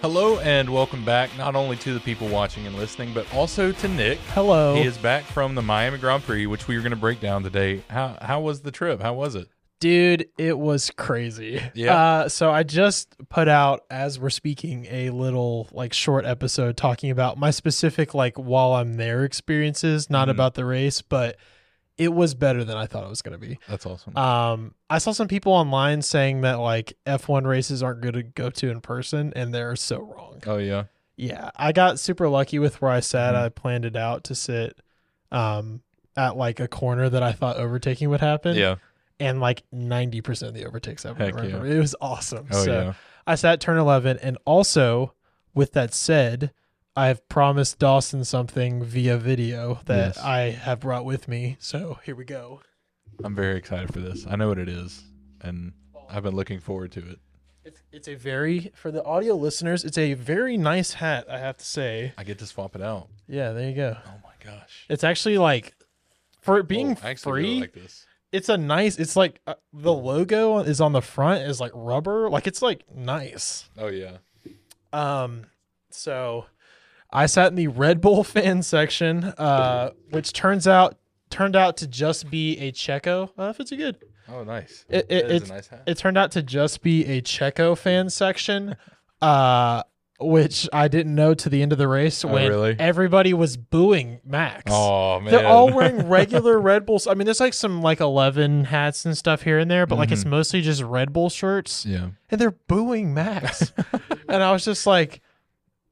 Hello and welcome back, not only to the people watching and listening, but also to Nick. Hello. He is back from the Miami Grand Prix, which we are going to break down today. How was the trip? How was it? Dude, it was crazy. Yeah. So I just put out, as we're speaking, a little like short episode talking about my specific like while I'm there experiences, not about the race, but it was better than I thought it was going to be. That's awesome. I saw some people online saying that like F1 races aren't good to go to in person, and they're so wrong. Oh, yeah. Yeah. I got super lucky with where I sat. I planned it out to sit at like a corner that I thought overtaking would happen. Yeah. And like 90% of the overtakes happened. Yeah. It was awesome. Oh, so yeah. I sat turn 11. And also, with that said, I've promised Dawson something via video that I have brought with me. So here we go. I'm very excited for this. I know what it is, and I've been looking forward to it. It's a very, for the audio listeners, it's a very nice hat, I have to say. I get to swap it out. Yeah, there you go. Oh my gosh. It's actually like, for it being free, really like this. It's a nice, it's like the logo is on the front, is like rubber. Like it's like nice. Oh yeah. So I sat in the Red Bull fan section, which turned out to just be a Checo. Fits you good. Oh, nice. It's a nice hat. It turned out to just be a Checo fan section, which I didn't know to the end of the race when everybody was booing Max. Oh man, they're all wearing regular Red Bulls. I mean, there's like some like 11 hats and stuff here and there, but like it's mostly just Red Bull shirts. Yeah, and they're booing Max, and I was just like.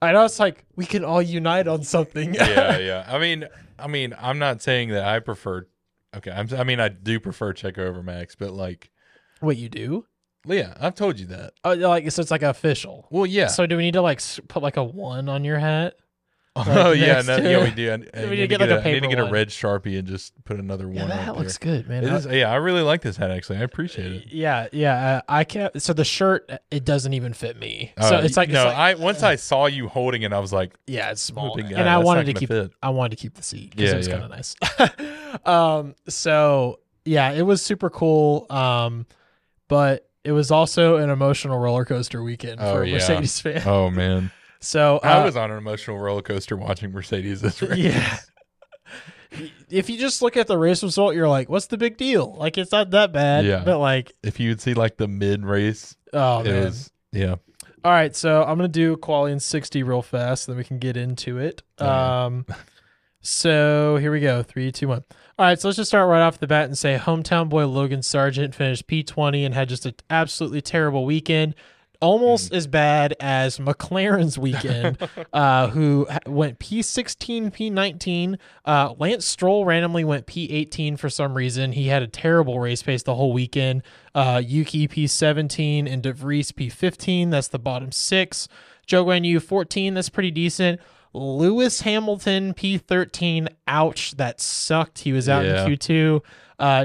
And I was like, we can all unite on something. Yeah. I mean, I'm not saying that I prefer. Okay, I do prefer Checo over Max, but like, what you do? Yeah, I've told you that. Oh, like so it's like official. Well, yeah. So do we need to like put like a 1 on your hat? Like oh yeah, we do. I need to get a red Sharpie and just put another 1. That hat looks good, man. Yeah, I really like this hat. Actually, I appreciate it. Yeah. I can't. So the shirt, it doesn't even fit me. So it's like no. It's like, once I saw you holding it, I was like, yeah, it's small, guy, and I wanted to keep the seat because it was kind of nice. So yeah, it was super cool. But it was also an emotional roller coaster weekend for a Mercedes fan. Oh man. So I was on an emotional roller coaster watching Mercedes this race. Yeah. If you just look at the race result, you're like, "What's the big deal? Like, it's not that bad." Yeah. But like, if you would see like the mid race, yeah. All right, so I'm gonna do quali and 60 real fast, then we can get into it. So here we go, 3, 2, 1. All right, so let's just start right off the bat and say, hometown boy Logan Sargent finished P20 and had just an absolutely terrible weekend. Almost as bad as McLaren's weekend, who went P16, P19. Lance Stroll randomly went P18 for some reason. He had a terrible race pace the whole weekend. Yuki P17 and de Vries P15. That's the bottom 6. Guanyu Zhou 14. That's pretty decent. Lewis Hamilton P13. Ouch, that sucked. He was out in Q2.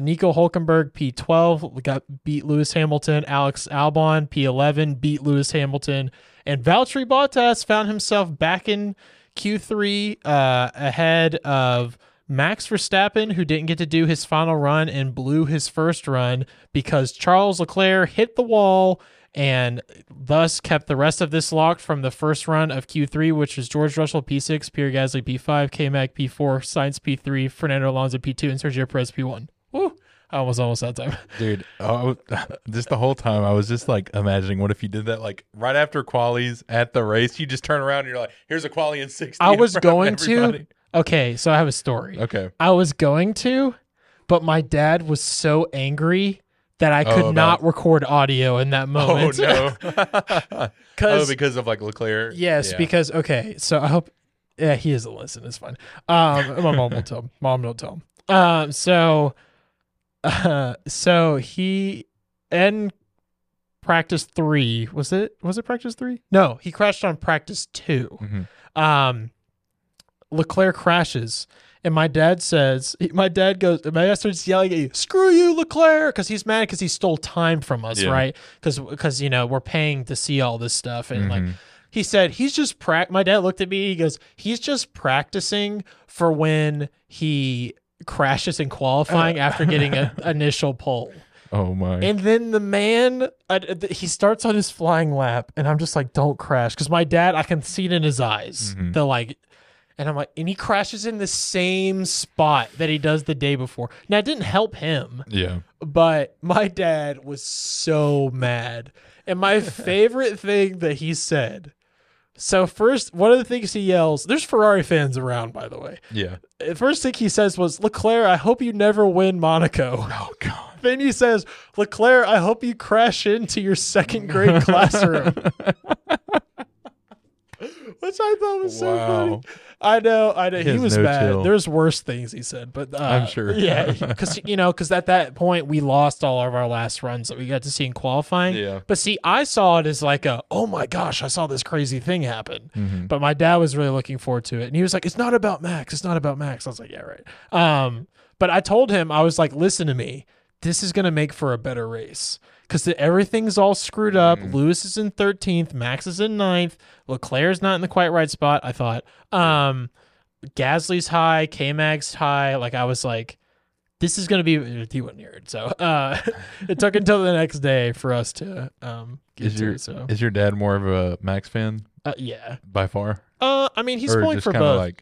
Nico Hulkenberg P12 beat Lewis Hamilton. Alex Albon P11 beat Lewis Hamilton, and Valtteri Bottas found himself back in Q3 ahead of Max Verstappen, who didn't get to do his final run and blew his first run because Charles Leclerc hit the wall and thus kept the rest of this locked from the first run of Q3, which was George Russell P6, Pierre Gasly P5, K-Mag P4, Sainz P3, Fernando Alonso P2, and Sergio Perez P1. Woo! I was almost out of time. Dude, just the whole time I was just like imagining what if you did that like right after qualies at the race, you just turn around and you're like, here's a quali in 60. I was going to. Okay, so I have a story. Okay. I was going to, but my dad was so angry that I could not record audio in that moment. Oh, no. Because of like Leclerc? Yes, because, okay, so I hope, he doesn't listen. It's fine. My mom will tell him. Mom don't tell him. So he, in practice 3, was it practice 3? No, he crashed on practice 2. Leclerc crashes. And my dad starts yelling at you, screw you, Leclerc, because he's mad because he stole time from us, right? Because, you know, we're paying to see all this stuff. And, like, he said, he's just practicing. My dad looked at me, he goes, he's just practicing for when he crashes in qualifying after getting an initial pole. Oh my. And then the man, he starts on his flying lap and I'm just like, don't crash. Because my dad, I can see it in his eyes. Mm-hmm. They're like, and I'm like, and he crashes in the same spot that he does the day before. Now, it didn't help him. Yeah. But my dad was so mad. And my favorite thing that he said, so first, one of the things he yells, there's Ferrari fans around, by the way. Yeah. The first thing he says was, Leclerc, I hope you never win Monaco. Oh, God. Then he says, Leclerc, I hope you crash into your second grade classroom. Which I thought was so funny. I know. He was bad. There's worse things he said, but I'm sure. Yeah, because at that point we lost all of our last runs that we got to see in qualifying. Yeah. But see, I saw it as like a, oh my gosh, I saw this crazy thing happen. Mm-hmm. But my dad was really looking forward to it, and he was like, "It's not about Max. It's not about Max." I was like, "Yeah, right." But I told him, I was like, "Listen to me. This is gonna make for a better race." Because everything's all screwed up. Mm. Lewis is in 13th. Max is in 9th. Leclerc's not in the quite right spot, I thought. Gasly's high. K-Mag's high. Like, I was like, this is going to be... He wasn't here. So it took until the next day for us to get to it. So. Is your dad more of a Max fan? Yeah. By far? I mean, he's pulling for both.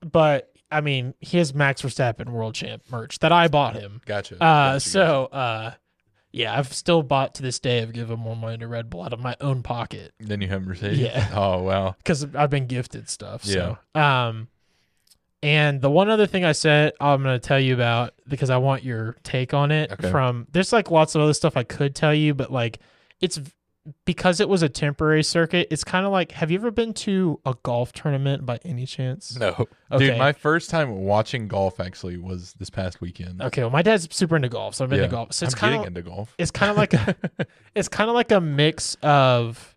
But... I mean, he has Max Verstappen world champ merch that I bought him. Gotcha. Yeah, I've still bought to this day. I've given more money to Red Bull out of my own pocket. Then you have Mercedes. Yeah. Oh, wow. Because I've been gifted stuff. Yeah. So. And the one other thing I said, I'm going to tell you about because I want your take on it. Okay. There's like lots of other stuff I could tell you, but like it's because it was a temporary circuit. It's kind of like, have you ever been to a golf tournament by any chance? No. Okay. Dude, my first time watching golf actually was this past weekend. Okay, well, my dad's super into golf, so I've been to golf. So it's kind of like a mix of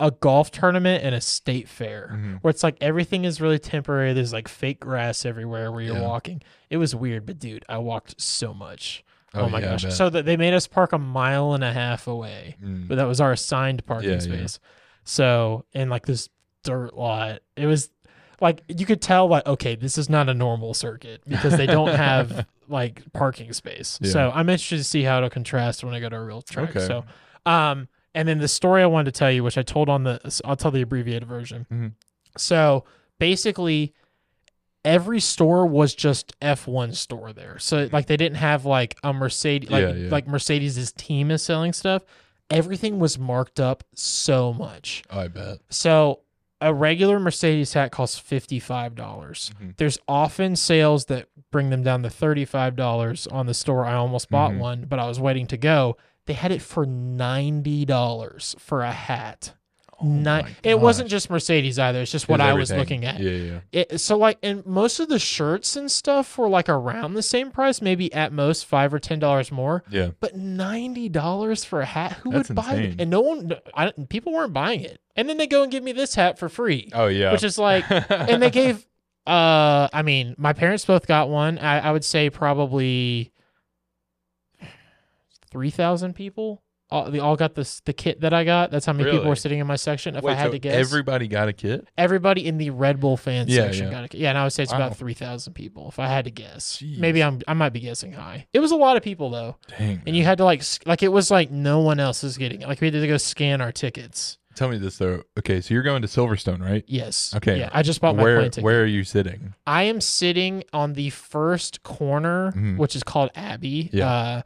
a golf tournament and a state fair, mm-hmm. where it's like everything is really temporary. There's like fake grass everywhere where you're walking. It was weird, but dude, I walked so much. Oh my gosh. So they made us park 1.5 miles away, but that was our assigned parking space. Yeah. So, in like this dirt lot, it was like, you could tell like, okay, this is not a normal circuit because they don't have like parking space. Yeah. So I'm interested to see how it'll contrast when I go to a real track. Okay. So, and then the story I wanted to tell you, which I told I'll tell the abbreviated version. Mm-hmm. So basically, every store was just F1 store there. So like they didn't have like a Mercedes, like Mercedes's team is selling stuff. Everything was marked up so much. I bet. So a regular Mercedes hat costs $55. Mm-hmm. There's often sales that bring them down to $35 on the store. I almost bought one, but I was waiting to go. They had it for $90 for a hat. It wasn't just Mercedes either. It's just what I was looking at. Yeah. So like, and most of the shirts and stuff were like around the same price, maybe at most $5 or $10 more. Yeah. But $90 for a hat, who would buy it? And people weren't buying it. And then they go and give me this hat for free. Oh yeah. Which is like, and they gave. I mean, my parents both got one. I would say probably 3,000 people. They all got the kit that I got. That's how many people were sitting in my section. If I had to guess, everybody got a kit. Everybody in the Red Bull fan section got a kit. Yeah, and I would say it's about 3,000 people. If I had to guess, maybe I might be guessing high. It was a lot of people though. Dang. And you had to like it was like no one else was getting it. Like we had to go scan our tickets. Tell me this though. Okay, so you're going to Silverstone, right? Yes. Okay. Yeah, I just bought my plane ticket. Where are you sitting? I am sitting on the first corner, which is called Abbey. Yeah.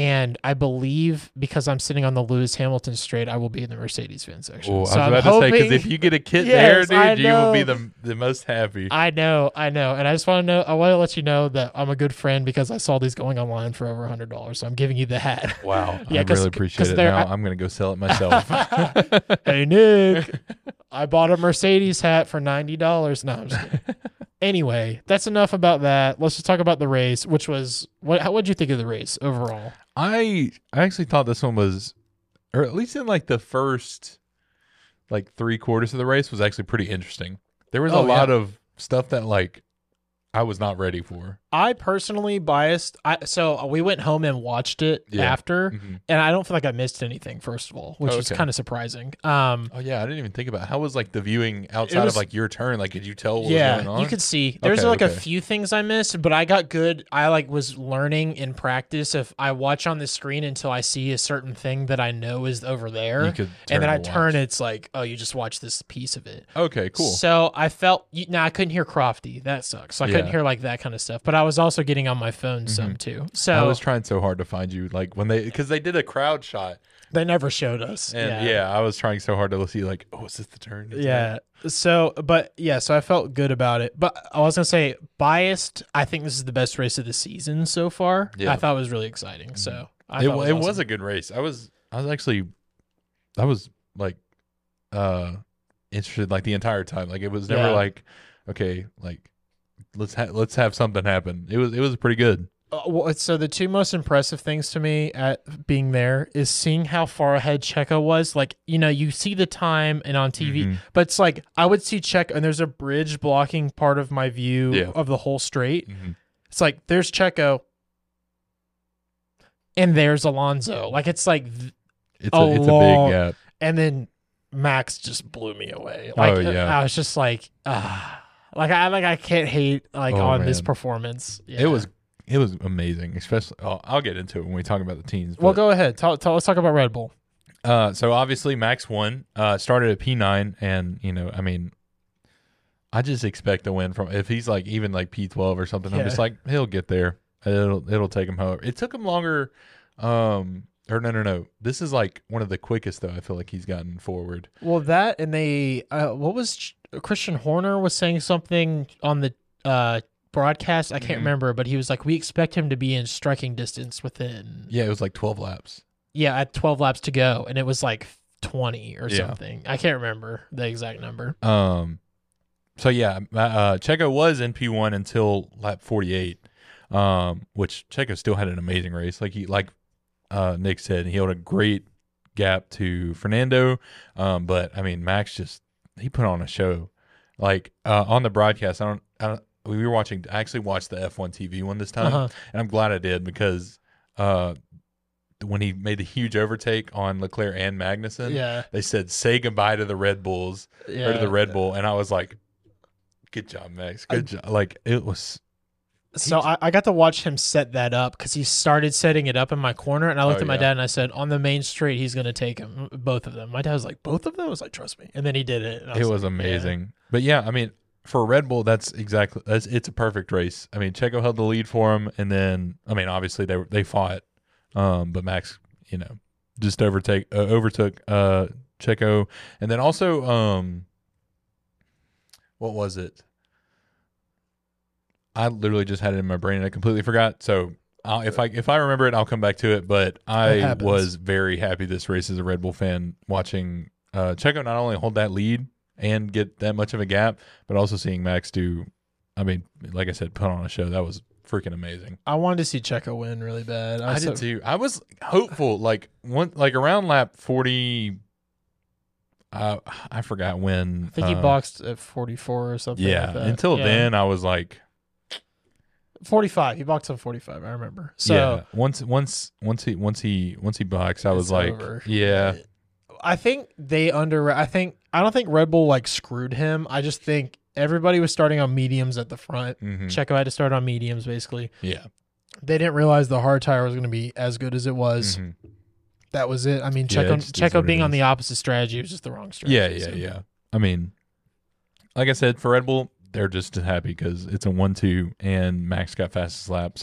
And I believe because I'm sitting on the Lewis Hamilton straight, I will be in the Mercedes fan section. Oh, so I was about to say, because if you get a kit there, dude, you will be the most happy. I know. And I just want to know, I want to let you know that I'm a good friend because I saw these going online for over $100. So I'm giving you the hat. Wow. Yeah, I really appreciate it. Now I'm going to go sell it myself. Hey, Nick, I bought a Mercedes hat for $90. No, I'm just kidding. Anyway, that's enough about that. Let's just talk about the race, which was what did you think of the race overall? I actually thought this one was, or at least in like the first like three quarters of the race, was actually pretty interesting. There was a lot of stuff that like I was not ready for. I personally biased. So we went home and watched it after, and I don't feel like I missed anything, first of all, which was kind of surprising. I didn't even think about it. How was like the viewing outside of like your turn? Like, could you tell what was going on? You could see. There's a few things I missed, but I got good. I like was learning in practice. If I watch on the screen until I see a certain thing that I know is over there, and then I turn, it's like, oh, you just watch this piece of it. Okay, cool. So I felt, I couldn't hear Crofty. That sucks. So I couldn't hear like that kind of stuff, but I was also getting on my phone some too. So I was trying so hard to find you, like when because they did a crowd shot. They never showed us. And I was trying so hard to see like, oh, is this the turn? So I felt good about it. But I was going to say biased. I think this is the best race of the season so far. Yeah. I thought it was really exciting. So it was a good race. I was interested like the entire time. Like it was never like, okay, like let's have something happen. It was pretty good. So the two most impressive things to me at being there is seeing how far ahead Checo was. Like, you see the time and on TV, but it's like I would see Checo and there's a bridge blocking part of my view of the whole straight. It's like there's Checo and there's Alonso. Like it's like it's a big gap. And then Max just blew me away. Like I was just like I can't hate on this performance. Yeah. It was amazing, especially. Oh, I'll get into it when we talk about the teams. Well, go ahead. Let's talk about Red Bull. So obviously Max won. Started at P9, and I just expect a win from if he's like even like P12 or something. Yeah. I'm just like he'll get there. It'll take him however. It took him longer. No. This is like one of the quickest though. I feel like he's gotten forward. Well, that and they. What was Christian Horner was saying something on the broadcast. I can't remember, but he was like, "We expect him to be in striking distance within." Yeah, it was like 12 laps. Yeah, at 12 laps to go, and it was like 20 or something. I can't remember the exact number. Checo was in P1 until lap 48, which Checo still had an amazing race. Like Nick said, he held a great gap to Fernando, but I mean, Max just. He put on a show, like on the broadcast. We were watching. I actually watched the F1 TV one this time, and I'm glad I did because when he made the huge overtake on Leclerc and Magnussen, they said say goodbye to the Red Bulls or to the Red Bull, and I was like, "Good job, Max. Good job." Like it was. So I got to watch him set that up because he started setting it up in my corner, and I looked at my dad and I said, "On the main straight, he's going to take him, both of them." My dad was like, "Both of them?" I was like, "Trust me." And then he did it. It was amazing. Yeah. But yeah, I mean, for Red Bull, it's a perfect race. I mean, Checo held the lead for him, and then I mean, obviously they fought, but Max, just overtook Checo, and then also, what was it? I literally just had it in my brain and I completely forgot. So if I remember it, I'll come back to it. But I was very happy this race as a Red Bull fan watching Checo not only hold that lead and get that much of a gap, but also seeing Max do, I mean, like I said, put on a show. That was freaking amazing. I wanted to see Checo win really bad. I did too. I was hopeful. Like around lap 40. I forgot when. I think he boxed at 44 or something. Yeah. Like that. Until then, I was like. 45. He boxed on 45. I remember. So yeah. Once he boxed, I was like, over. Yeah. I think they I don't think Red Bull like screwed him. I just think everybody was starting on mediums at the front. Checo had to start on mediums basically. Yeah. They didn't realize the hard tire was going to be as good as it was. That was it. I mean, Checo being on the opposite strategy was just the wrong strategy. Yeah. I mean, like I said, for Red Bull. They're just happy because it's a 1-2 and Max got fastest lap.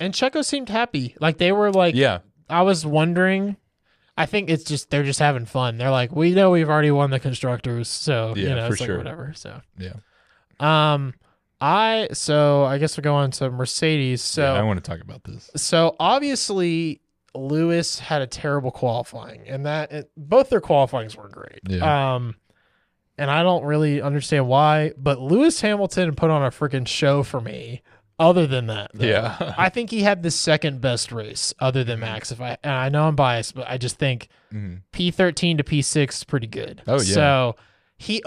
And Checo seemed happy. Like they were like, yeah. I was wondering. I think it's just they're just having fun. They're like, we know we've already won the constructors, so it's like whatever. So yeah. I guess we'll go on to Mercedes. So I want to talk about this. So obviously Lewis had a terrible qualifying, and both their qualifyings were great. Yeah. And I don't really understand why, but Lewis Hamilton put on a freaking show for me. Other than that, though, yeah, I think he had the second best race other than Max. And I know I'm biased, but I just think P13 to P6 is pretty good. Oh yeah. So he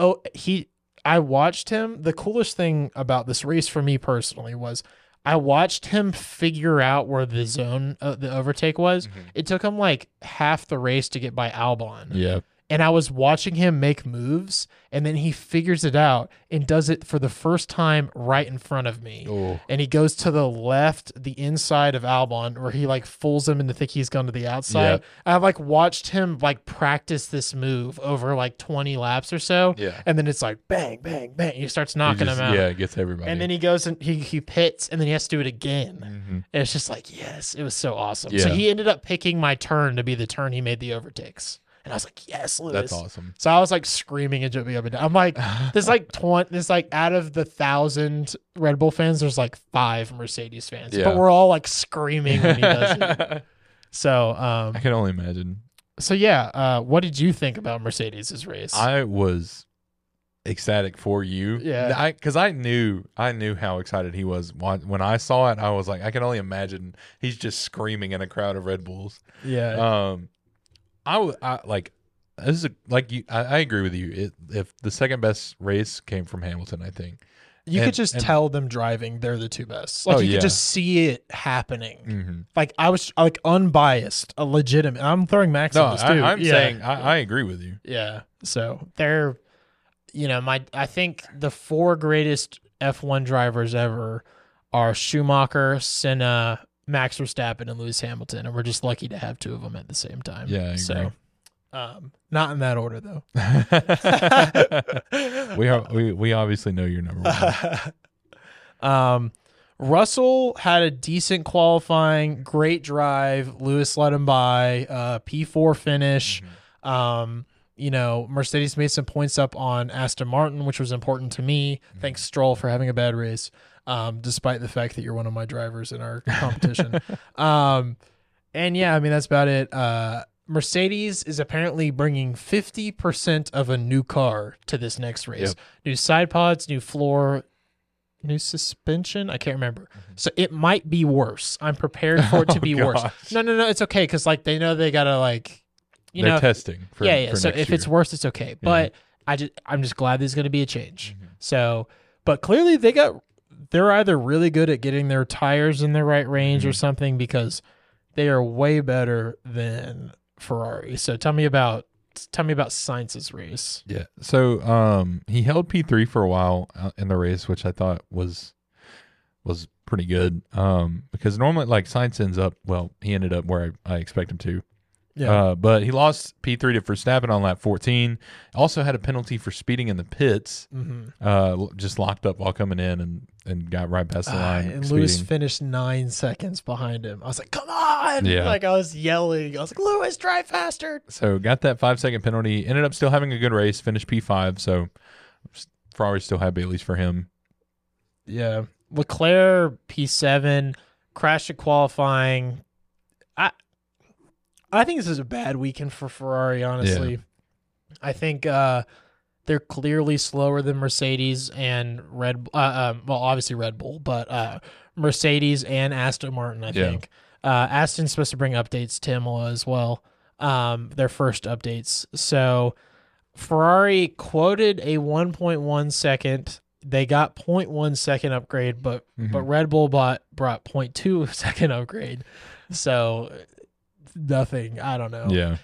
I watched him. The coolest thing about this race for me personally was I watched him figure out where the zone, the overtake was. Mm-hmm. It took him like half the race to get by Albon. Yeah. And I was watching him make moves, and then he figures it out and does it for the first time right in front of me. Ooh. And he goes to the left, the inside of Albon, where he like fools him into thinking he's gone to the outside. Yep. I've like watched him like practice this move over like 20 laps or so. Yeah. And then it's like bang, bang, bang. He starts knocking him out. Yeah, it gets everybody. And then he goes and he pits, and then he has to do it again. Mm-hmm. And it's just like, yes, it was so awesome. Yeah. So he ended up picking my turn to be the turn he made the overtakes. And I was like, yes, Lewis. That's awesome. So I was like screaming and jumping up and down. I'm like, there's like 20, there's like out of the 1,000 Red Bull fans, there's like 5 Mercedes fans. Yeah. But we're all like screaming when he does it. So I can only imagine. So yeah, what did you think about Mercedes' race? I was ecstatic for you. Yeah. Because I knew how excited he was. When I saw it, I was like, I can only imagine he's just screaming in a crowd of Red Bulls. Yeah. I agree with you. If the second best race came from Hamilton, I think you could just tell them driving, they're the two best. Like you could just see it happening. Mm-hmm. Like I was like unbiased, a legitimate. I'm throwing Max on this too. I'm saying I agree with you. Yeah. So they're, I think the 4 greatest F1 drivers ever are Schumacher, Senna, Max Verstappen, and Lewis Hamilton, and we're just lucky to have 2 of them at the same time. Yeah, I agree. So not in that order though. we obviously know you're number 1. Russell had a decent qualifying, great drive. Lewis let him by, P4 finish. Mm-hmm. Mercedes made some points up on Aston Martin, which was important to me. Mm-hmm. Thanks Stroll for having a bad race. Despite the fact that you're one of my drivers in our competition. That's about it. Mercedes is apparently bringing 50% of a new car to this next race. Yep. New side pods, new floor, new suspension. I can't remember. Mm-hmm. So it might be worse. I'm prepared for it to be worse. No. It's okay. Cause like, they know they gotta like, they're testing. For so if it's worse, it's okay. But yeah. I'm just glad there's going to be a change. Mm-hmm. So, but clearly they're either really good at getting their tires in the right range or something, because they are way better than Ferrari. So tell me about Sainz's race. Yeah. So he held P3 for a while in the race, which I thought was pretty good. Because normally like Sainz he ended up where I expect him to. Yeah. But he lost P3 to Verstappen on lap 14. Also had a penalty for speeding in the pits. Mm-hmm. Just locked up while coming in and got right past the line. And speeding. Lewis finished 9 seconds behind him. I was like, come on! Yeah. Like I was yelling. I was like, Lewis, drive faster! So got that 5-second penalty. Ended up still having a good race. Finished P5. So Ferrari's still had Bailey's for him. Yeah. Leclerc, P7. Crashed at qualifying. I think this is a bad weekend for Ferrari, honestly. Yeah. I think they're clearly slower than Mercedes and obviously Red Bull, but Mercedes and Aston Martin, I think. Aston's supposed to bring updates to Imola as well, their first updates. So Ferrari quoted a 1.1 second. They got 0.1 second upgrade, but Red Bull brought 0.2 second upgrade. So... nothing. I don't know. Yeah.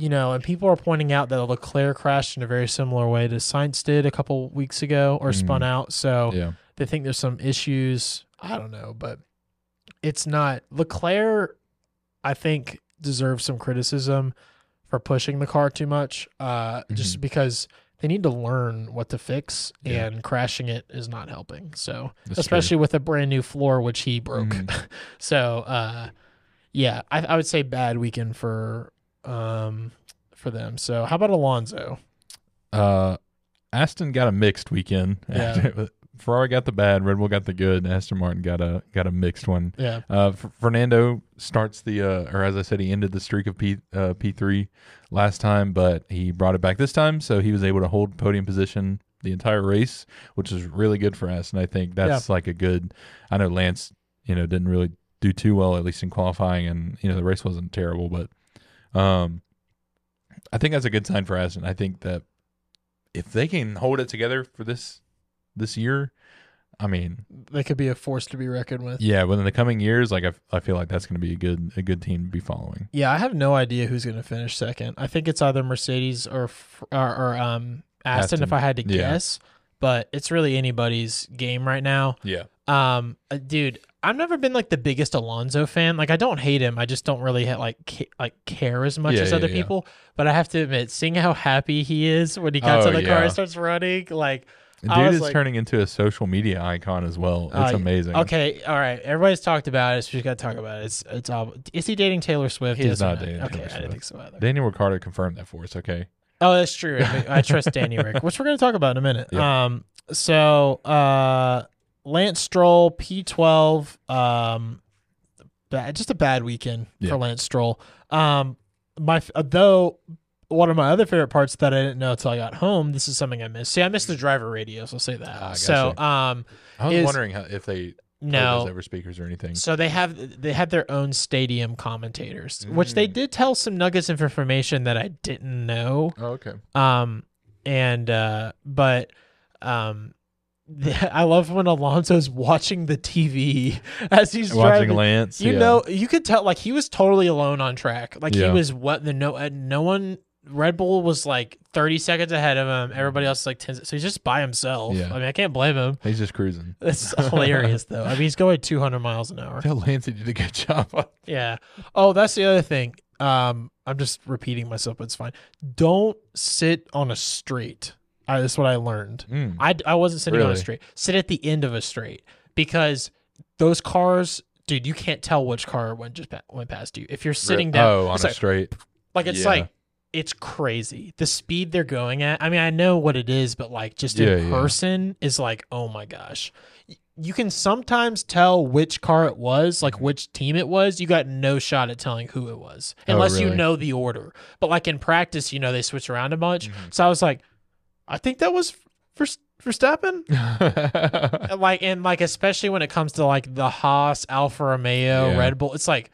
And people are pointing out that Leclerc crashed in a very similar way to Sainz did a couple weeks ago or spun out. So they think there's some issues. I don't know, but it's not. Leclerc, I think, deserves some criticism for pushing the car too much just because they need to learn what to fix, and crashing it is not helping. So especially with a brand new floor, which he broke. So, I would say bad weekend for them. So how about Alonso? Aston got a mixed weekend. Yeah. Ferrari got the bad, Red Bull got the good, and Aston Martin got a mixed one. Yeah. Fernando starts he ended the streak of P3 last time, but he brought it back this time, so he was able to hold podium position the entire race, which is really good for Aston. I think that's like a good. I know Lance, didn't really do too well, at least in qualifying, and the race wasn't terrible, but I think that's a good sign for Aston. I think that if they can hold it together for this year, I mean, they could be a force to be reckoned with. Yeah, within the coming years, like I feel like that's going to be a good team to be following. Yeah, I have no idea who's going to finish second. I think it's either Mercedes or Aston, if I had to guess. But it's really anybody's game right now. Yeah. Dude, I've never been like the biggest Alonso fan. Like, I don't hate him. I just don't really care as much as other people. But I have to admit, seeing how happy he is when he gets in the car and starts running, like. Dude is turning into a social media icon as well. It's amazing. Okay, all right. Everybody's talked about it, so we got to talk about it. Is he dating Taylor Swift? He's not dating Taylor Swift. I didn't think so either. Daniel Ricciardo confirmed that for us, okay? Oh, that's true. I trust Daniel Rick, which we're going to talk about in a minute. Yep. So Lance Stroll, P12, just a bad weekend for Lance Stroll. One of my other favorite parts that I didn't know until I got home, this is something I missed. See, I missed the driver radio, so I'll say that. I was wondering if they those over speakers or anything. So they have their own stadium commentators, which they did tell some nuggets of information that I didn't know. Oh, okay. I love when Alonso's watching the TV as he's watching driving. Lance. You know, you could tell like he was totally alone on track. Like he was Red Bull was like 30 seconds ahead of him. Everybody else is like 10. So he's just by himself. Yeah. I mean, I can't blame him. He's just cruising. It's hilarious, though. I mean, he's going 200 miles an hour. Tell Lance he did a good job on. Yeah. Oh, that's the other thing. I'm just repeating myself, but it's fine. Don't sit on a straight. That's what I learned. I wasn't sitting on a straight. Sit at the end of a straight because those cars, dude, you can't tell which car went past you. If you're sitting down on a straight. Like, it's like. It's crazy. The speed they're going at. I mean, I know what it is, but like just in person is like, oh my gosh. You can sometimes tell which car it was, like which team it was. You got no shot at telling who it was unless you know the order. But like in practice, you know, they switch around a bunch. Mm-hmm. So I was like, I think that was Verstappen. and especially when it comes to like the Haas, Alfa Romeo, Red Bull, it's like,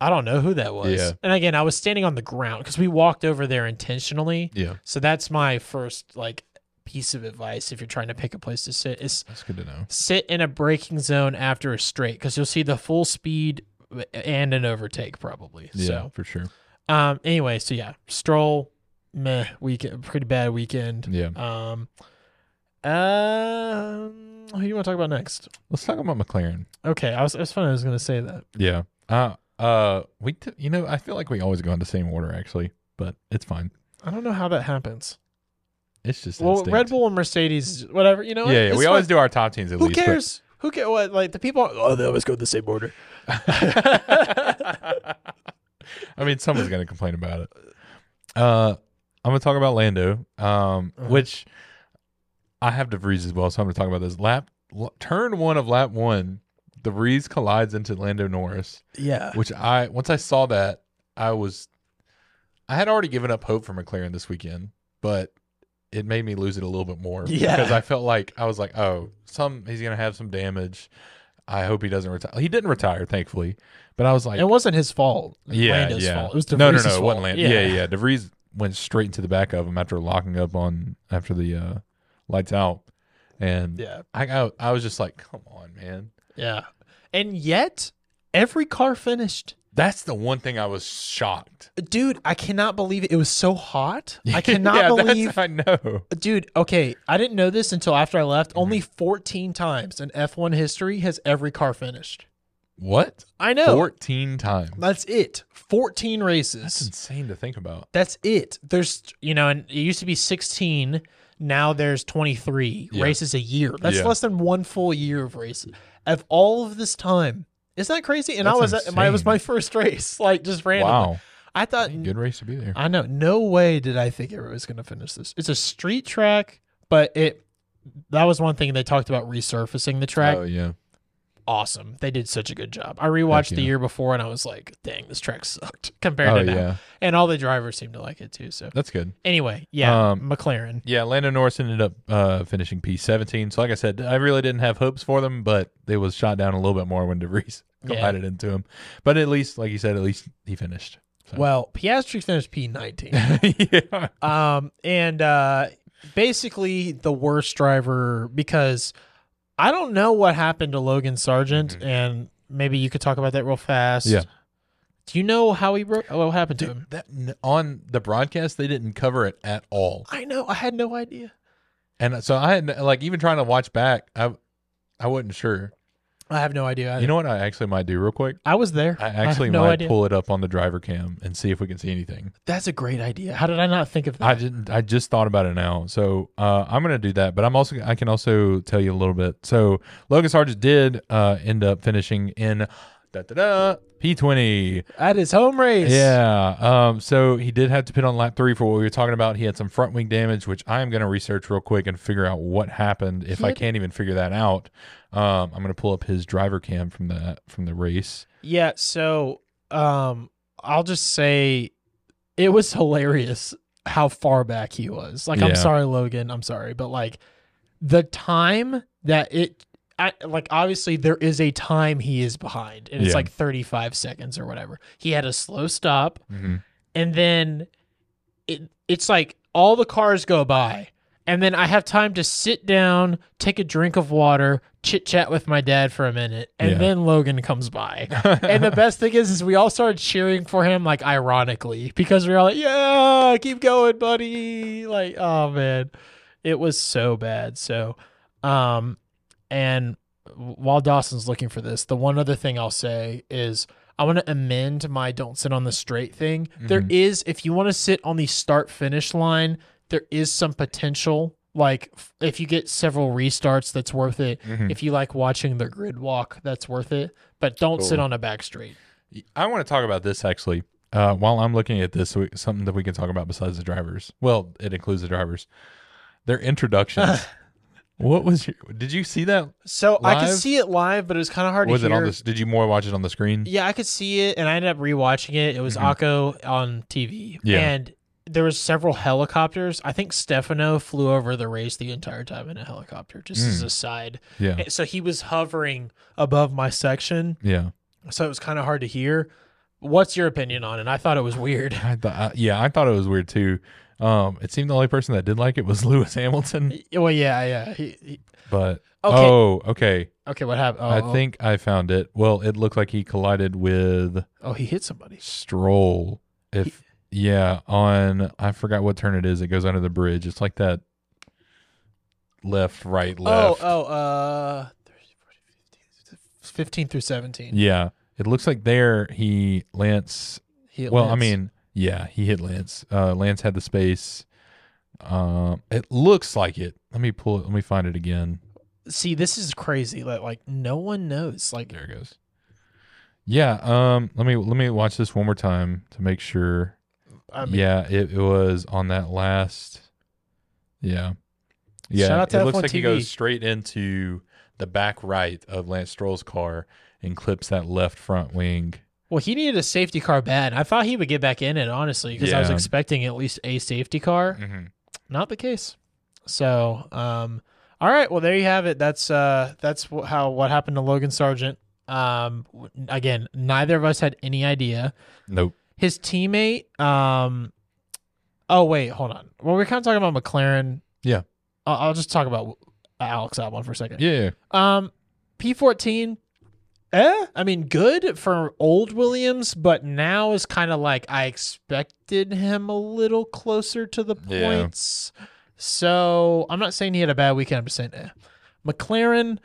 I don't know who that was. Yeah. And again, I was standing on the ground because we walked over there intentionally. Yeah. So that's my first piece of advice if you're trying to pick a place to sit. That's good to know. Sit in a braking zone after a straight because you'll see the full speed and an overtake probably. Yeah, so, for sure. Anyway, so yeah, Stroll, weekend, pretty bad weekend. Yeah. Who do you want to talk about next? Let's talk about McLaren. Okay, it's funny I was going to say that. Yeah. I feel like we always go in the same order actually, but it's fine. I don't know how that happens. It's just instinct. Red Bull and Mercedes, whatever, you know. Yeah, we always do our top teams at least. Who cares? Who cares? What, like the people? Oh, they always go in the same order. I mean, someone's gonna complain about it. I'm gonna talk about Lando, which I have De Vries as well, so I'm gonna talk about this turn one of lap one. De Vries collides into Lando Norris. Yeah. Which once I saw that, I had already given up hope for McLaren this weekend, but it made me lose it a little bit more. Yeah. Because I felt like, I was like, oh, he's going to have some damage. I hope he doesn't retire. He didn't retire, thankfully. But I was like. It wasn't his fault. Lando's fault. It was De Vries' fault. No, it wasn't Lando. Yeah. De Vries went straight into the back of him after locking up after the lights out. And I was just like, come on, man. Yeah. And yet every car finished. That's the one thing I was shocked. Dude, I cannot believe it. It was so hot. I cannot believe. I know. Dude, okay. I didn't know this until after I left. Mm-hmm. Only 14 times in F1 history has every car finished. What? I know. 14 times. That's it. 14 races. That's insane to think about. That's it. There's, and it used to be 16. Now there's 23 races a year. That's less than one full year of races. Of all of this time, isn't that crazy? And it was my first race, like just randomly. Wow. I thought good race to be there. I know. No way did I think it was going to finish this. It's a street track, but that was one thing they talked about resurfacing the track. Oh yeah. Awesome. They did such a good job. I rewatched the year before and I was like, dang, this track sucked compared to now. And all the drivers seemed to like it too. So that's good. Anyway, McLaren. Yeah, Lando Norris ended up finishing P17. So like I said, I really didn't have hopes for them, but they was shot down a little bit more when De Vries collided into him. But at least, like you said, at least he finished. So. Well, Piastri finished P19. Yeah. And basically the worst driver, because I don't know what happened to Logan Sargent, and maybe you could talk about that real fast. Yeah. Do you know how he broke? What happened to him? That, on the broadcast, they didn't cover it at all. I know. I had no idea. And so I had, like, even trying to watch back, I wasn't sure. I have no idea either. You know what I actually might do real quick? I was there. I actually might pull it up on the driver cam and see if we can see anything. That's a great idea. How did I not think of that? I didn't. I just thought about it now. So I'm going to do that. But I can also tell you a little bit. So Logan Sargent did end up finishing in P20 at his home race. Yeah. So he did have to pit on lap 3 for what we were talking about. He had some front wing damage, which I'm going to research real quick and figure out what happened. If I can't even figure that out, I'm going to pull up his driver cam from the race. Yeah. So I'll just say it was hilarious how far back he was. Like, yeah. I'm sorry, Logan. I'm sorry, but like the time that it. Like, obviously, there is a time he is behind, and it's like 35 seconds or whatever. He had a slow stop, and then it's like all the cars go by, and then I have time to sit down, take a drink of water, chit-chat with my dad for a minute, and then Logan comes by. And the best thing is we all started cheering for him, like, ironically, because we were all like, yeah, keep going, buddy. Like, oh, man. It was so bad. So, and while Dawson's looking for this, the one other thing I'll say is I want to amend my don't sit on the straight thing. There is, if you want to sit on the start-finish line, there is some potential. Like, if you get several restarts, that's worth it. If you like watching the grid walk, that's worth it. But don't sit on a back straight. I want to talk about this, actually. While I'm looking at this, something that we can talk about besides the drivers. Well, it includes the drivers. Their introductions. What was your? Did you see that? So live? I could see it live, but it was kind of hard to hear. Was it on this? Did you more watch it on the screen? Yeah, I could see it, and I ended up rewatching it. It was Akko on TV, and there was several helicopters. I think Stefano flew over the race the entire time in a helicopter, just as a side. Yeah. So he was hovering above my section. Yeah. So it was kind of hard to hear. What's your opinion on it? I thought it was weird. I thought it was weird too. It seemed the only person that did like it was Lewis Hamilton. Well, yeah. Okay, what happened? I think I found it. Well, it looked like he collided with... Oh, he hit somebody. Stroll. I forgot what turn it is. It goes under the bridge. It's like that left, right, left. 15 through 17. Yeah. It looks like there Lance. I mean... Yeah, he hit Lance. Lance had the space. It looks like it. Let me pull it. Let me find it again. See, this is crazy. Like no one knows. Like, there it goes. Yeah. Let me watch this one more time to make sure. I mean, it was on that last. Yeah. Yeah. Shout out to F1 TV. It looks like he goes straight into the back right of Lance Stroll's car and clips that left front wing. Well, he needed a safety car bad. I thought he would get back in it, honestly, because I was expecting at least a safety car. Not the case. So, all right. Well, there you have it. That's what happened to Logan Sargent. Again, neither of us had any idea. Nope. His teammate. Oh wait, hold on. Well, we're kind of talking about McLaren. Yeah. I'll just talk about Alex Albon for a second. Yeah. P14. I mean, good for old Williams, but now is kind of like I expected him a little closer to the points. Yeah. So I'm not saying he had a bad weekend. I'm just saying McLaren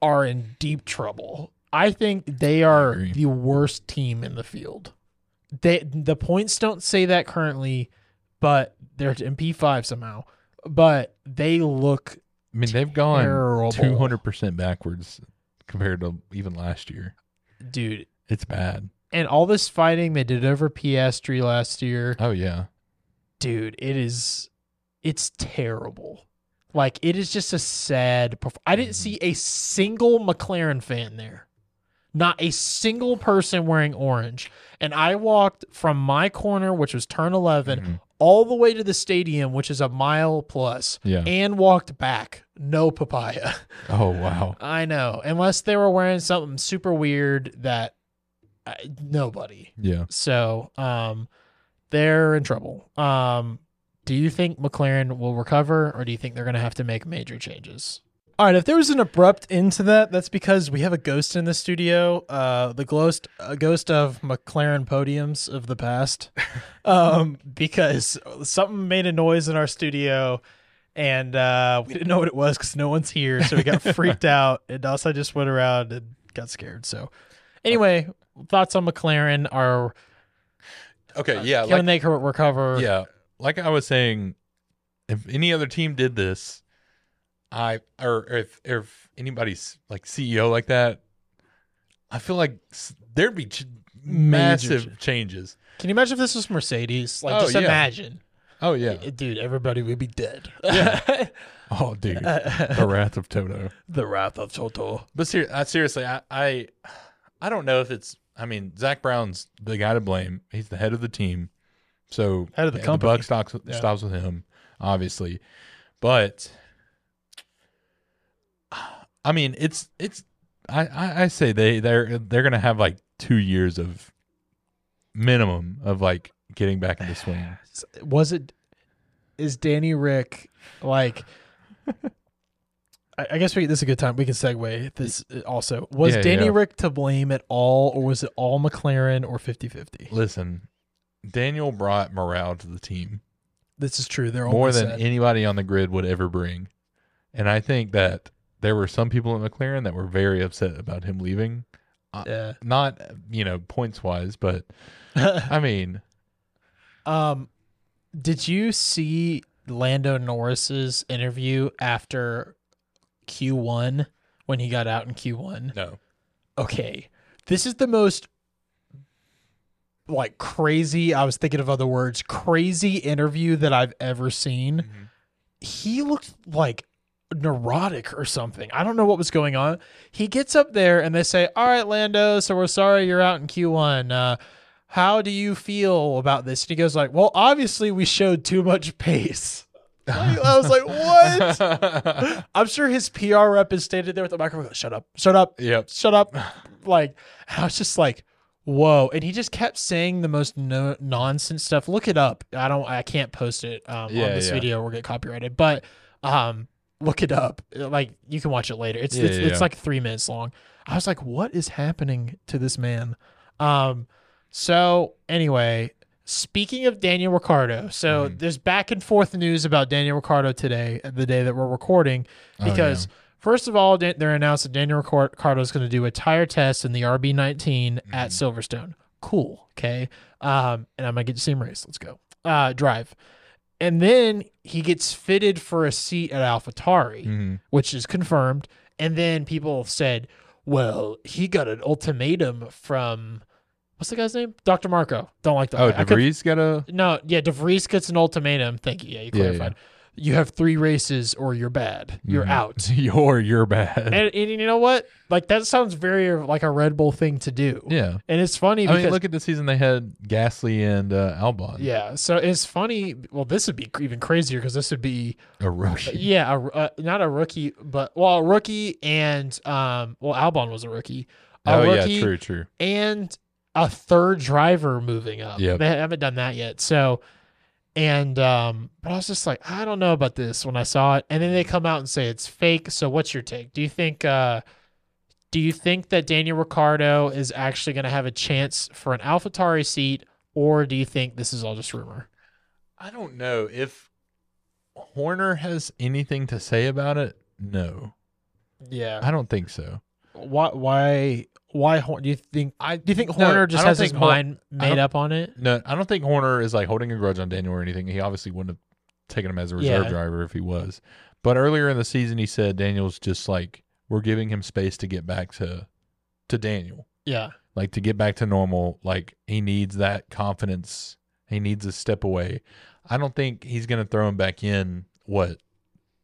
are in deep trouble. I think they are the worst team in the field. The points don't say that currently, but they're in P5 somehow. But they look they've gone 200% backwards compared to even last year. Dude. It's bad. And all this fighting they did over Piastri last year. Oh, yeah. Dude, it's terrible. Like, it is just a sad performance. I didn't see a single McLaren fan there. Not a single person wearing orange. And I walked from my corner, which was turn 11, all the way to the stadium, which is a mile plus, and walked back. No papaya. Oh, wow. I know. Unless they were wearing something super weird that nobody. Yeah. So they're in trouble. Do you think McLaren will recover, or do you think they're going to have to make major changes? All right, if there was an abrupt end to that, that's because we have a ghost in the studio, the ghost of McLaren podiums of the past, because something made a noise in our studio, and we didn't know what it was because no one's here, so we got freaked out, and also just went around and got scared. So anyway, thoughts on McLaren are... Okay, yeah. Can they recover? Yeah, like I was saying, if any other team did this... Or if anybody's like CEO like that, I feel like there'd be massive changes. Can you imagine if this was Mercedes? Like, just imagine. Oh, yeah. Dude, everybody would be dead. Yeah. Oh, dude. The wrath of Toto. The wrath of Toto. But seriously, I don't know if it's, I mean, Zach Brown's the guy to blame. He's the head of the team. So head of the company. The buck stops with him, obviously. But... I mean, I say they're gonna have like 2 years of minimum of like getting back in the swing. Is Danny Rick like? I guess this is a good time. We can segue this also. Was Danny Rick to blame at all, or was it all McLaren or 50-50? Listen, Daniel brought morale to the team. This is true. They're more than anybody on the grid would ever bring, and I think that. There were some people at McLaren that were very upset about him leaving. Yeah. Not, points-wise, but, I mean. Did you see Lando Norris's interview after Q1 when he got out in Q1? No. Okay. This is the most, like, crazy, I was thinking of other words, crazy interview that I've ever seen. Mm-hmm. He looked like... neurotic or something. I don't know what was going on. He gets up there and they say, all right, Lando, so we're sorry you're out in Q1. How do you feel about this? And he goes like, well, obviously we showed too much pace. I was like, what? I'm sure his PR rep is standing there with the microphone. Shut up. Yep. Shut up. Like, I was just like, whoa. And he just kept saying the most nonsense stuff. Look it up. I can't post it on this video. We'll get copyrighted. But, look it up. Like, you can watch it later. It's like 3 minutes long. I was like, what is happening to this man? So anyway, speaking of Daniel Ricciardo, so there's back and forth news about Daniel Ricciardo today, the day that we're recording, because first of all, they're announced that Daniel Ricciardo is going to do a tire test in the RB19 at Silverstone. Cool. Okay. And I might get to see him race. Let's go. Drive. And then he gets fitted for a seat at AlphaTauri, which is confirmed. And then people said, well, he got an ultimatum from, what's the guy's name? Dr. Marco. Don't like that. Oh, guy. De Vries gets an ultimatum. Thank you. Yeah, you clarified. Yeah. You have 3 races or you're bad. You're out. You're bad. And you know what? Like, that sounds very like a Red Bull thing to do. Yeah. And it's funny because... I mean, look at the season they had Gasly and Albon. Yeah. So it's funny. Well, this would be even crazier because this would be... a rookie. Yeah. Not a rookie, but... Well, a rookie and... Albon was a rookie. Yeah. True. And a third driver moving up. Yeah. They haven't done that yet. So... And, but I was just like, I don't know about this when I saw it. And then they come out and say it's fake. So what's your take? Do you think that Daniel Ricciardo is actually going to have a chance for an AlphaTauri seat? Or do you think this is all just rumor? I don't know if Horner has anything to say about it. No. Yeah. I don't think so. Why do you think? Horner just has his mind made up on it? No, I don't think Horner is like holding a grudge on Daniel or anything. He obviously wouldn't have taken him as a reserve driver if he was. But earlier in the season, he said Daniel's just like, we're giving him space to get back to Daniel. Yeah, like to get back to normal. Like, he needs that confidence. He needs a step away. I don't think he's gonna throw him back in.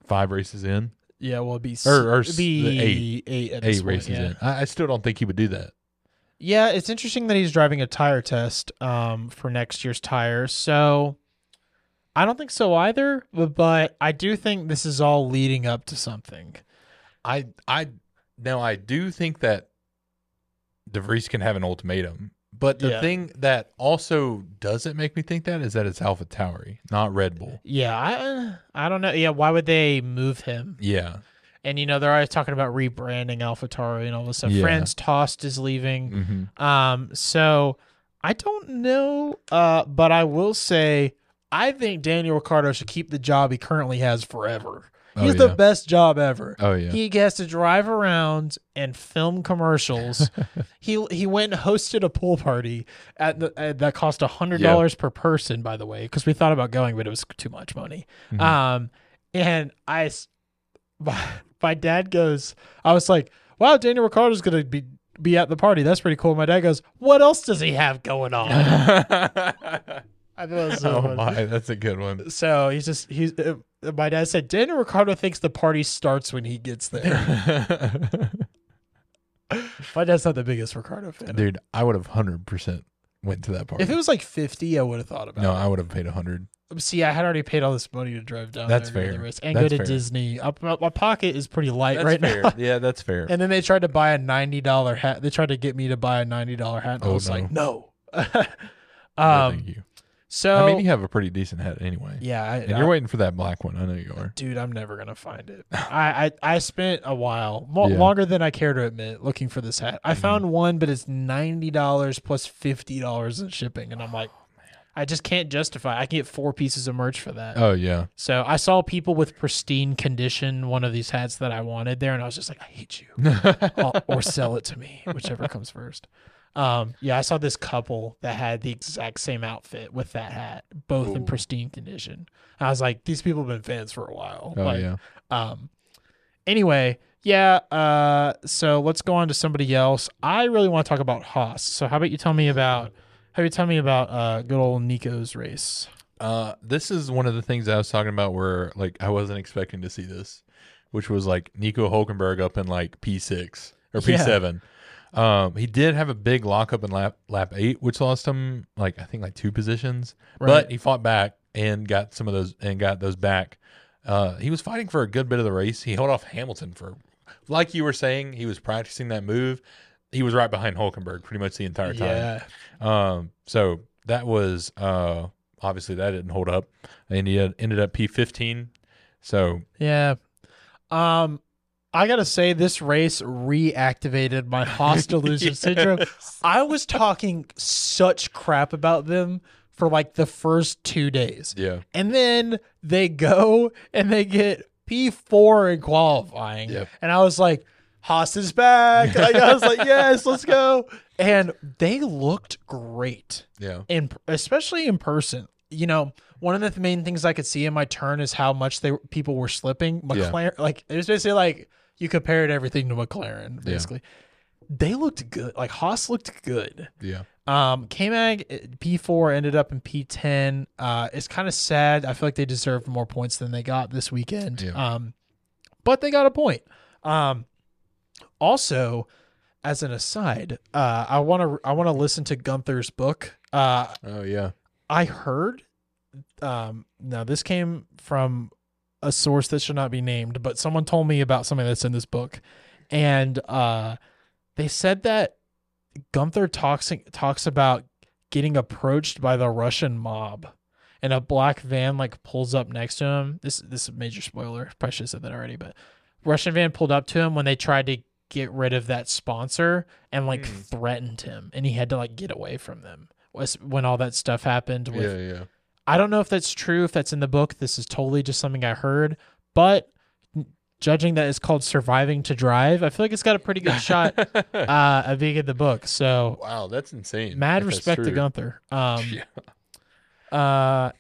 5 races in? Yeah, well, it'd be, it'd be eight at this point, races in. I still don't think he would do that. Yeah, it's interesting that he's driving a tire test for next year's tires. So I don't think so either, but I do think this is all leading up to something. I do think that De Vries can have an ultimatum. But the thing that also doesn't make me think that is that it's AlphaTauri, not Red Bull. Yeah, I don't know. Yeah, why would they move him? Yeah. And, you know, they're always talking about rebranding AlphaTauri and all this stuff. Yeah. Franz Tost is leaving. Mm-hmm. So I don't know, but I will say I think Daniel Ricciardo should keep the job he currently has forever. He's the best job ever. Oh yeah, he has to drive around and film commercials. He went and hosted a pool party that cost $100 per person, by the way, because we thought about going, but it was too much money. Mm-hmm. And my dad goes, I was like, wow, Daniel Ricciardo's gonna be at the party. That's pretty cool. My dad goes, what else does he have going on? I thought it was so funny. My, that's a good one. So he's. My dad said, Daniel Ricciardo thinks the party starts when he gets there. My dad's not the biggest Ricciardo fan. Dude, I would have 100% went to that party. If it was like 50, I would have thought about it. No, I would have paid 100. See, I had already paid all this money to drive down there to the race and go to Disney. My pocket is pretty light now. Yeah, that's fair. And then they tried to buy a $90 hat. They tried to get me to buy a $90 hat, and I was like, no. No, thank you. So I mean, you have a pretty decent head anyway. Yeah, you're waiting for that black one. I know you are, dude. I'm never gonna find it. I spent a while longer than I care to admit looking for this hat. I found one, but it's $90 plus $50 in shipping, and I'm like, I just can't justify. I can get 4 pieces of merch for that. Oh yeah. So I saw people with pristine condition one of these hats that I wanted there, and I was just like, I hate you, or sell it to me, whichever comes first. I saw this couple that had the exact same outfit with that hat, both in pristine condition. I was like, these people have been fans for a while. So let's go on to somebody else. I really want to talk about Haas. So how about you tell me about good old Nico's race? This is one of the things I was talking about where like I wasn't expecting to see this, which was like Nico Hulkenberg up in like P6 or P7. He did have a big lockup in lap 8, which lost him I think 2 positions. Right. But he fought back and got some of those back. He was fighting for a good bit of the race. He held off Hamilton for, like you were saying, he was practicing that move. He was right behind Hulkenberg pretty much the entire time. Yeah. So that was obviously that didn't hold up, and he ended up P15. So yeah. I got to say, this race reactivated my Haas delusion syndrome. I was talking such crap about them for like the first 2 days. Yeah. And then they go and they get P4 in qualifying. Yep. And I was like, Haas is back. I was like, yes, let's go. And they looked great. Yeah. And especially in person. You know, one of the main things I could see in my turn is how much people were slipping. McLaren, it was basically like, you compared everything to McLaren, basically. Yeah. They looked good. Like, Haas looked good. Yeah. K-Mag, P4, ended up in P10. It's kind of sad. I feel like they deserved more points than they got this weekend. Yeah. But they got a point. Also, as an aside, I want to listen to Gunther's book. I heard, now this came from a source that should not be named, but someone told me about something that's in this book, and they said that Gunther talks about getting approached by the Russian mob, and a black van pulls up next to him. This is a major spoiler. Probably should have said that already, but Russian van pulled up to him when they tried to get rid of that sponsor and threatened him, and he had to get away from them when all that stuff happened. I don't know if that's true, if that's in the book. This is totally just something I heard. But judging that it's called Surviving to Drive, I feel like it's got a pretty good shot of being in the book. So wow, that's insane. Mad respect to Gunther.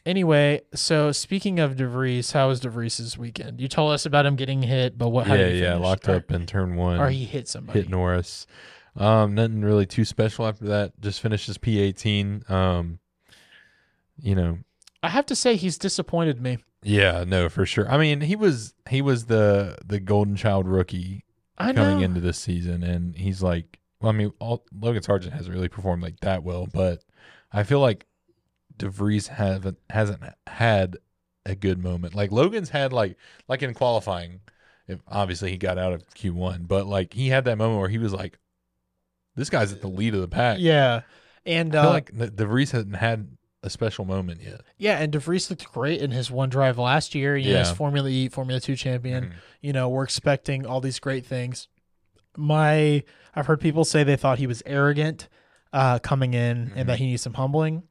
Anyway, so speaking of De Vries, how was De Vries' weekend? You told us about him getting hit, but what happened? Yeah, locked up in turn 1. Or he hit somebody. Hit Norris. Nothing really too special after that. Just finishes P18. You know, I have to say he's disappointed me. Yeah, no, for sure. I mean, he was the golden child rookie into this season, and he's Logan Sargent hasn't really performed that well, but I feel like De Vries hasn't had a good moment. Logan's had like in qualifying, obviously he got out of Q1, but he had that moment where he was like, this guy's at the lead of the pack. Yeah. And I feel like De Vries hasn't had a special moment yet. Yeah, and De Vries looked great in his one drive last year. He is Formula E, Formula 2 champion. You know, we're expecting all these great things. I've heard people say they thought he was arrogant coming in and that he needs some humbling.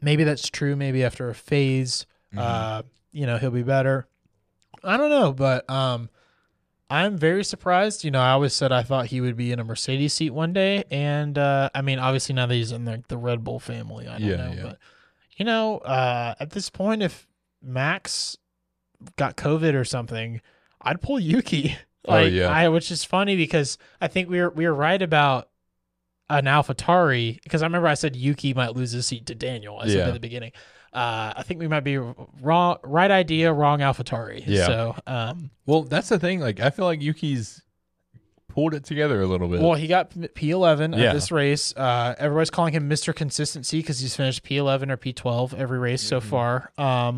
Maybe that's true. Maybe after a phase, you know, he'll be better. I don't know, but I'm very surprised. You know, I always said I thought he would be in a Mercedes seat one day, and I mean, obviously now that he's in the Red Bull family, I don't know. But, you know, at this point, if Max got COVID or something, I'd pull Yuki. Like, which is funny because I think we were right about an AlphaTauri, because I remember I said Yuki might lose his seat to Daniel. I said at the beginning. I think we might be wrong. Right idea, wrong AlphaTauri. Yeah. So, well, that's the thing. Like, I feel like Yuki's pulled it together a little bit. Well, he got P11 at this race. Everybody's calling him Mr. Consistency because he's finished P11 or P12 every race so far. You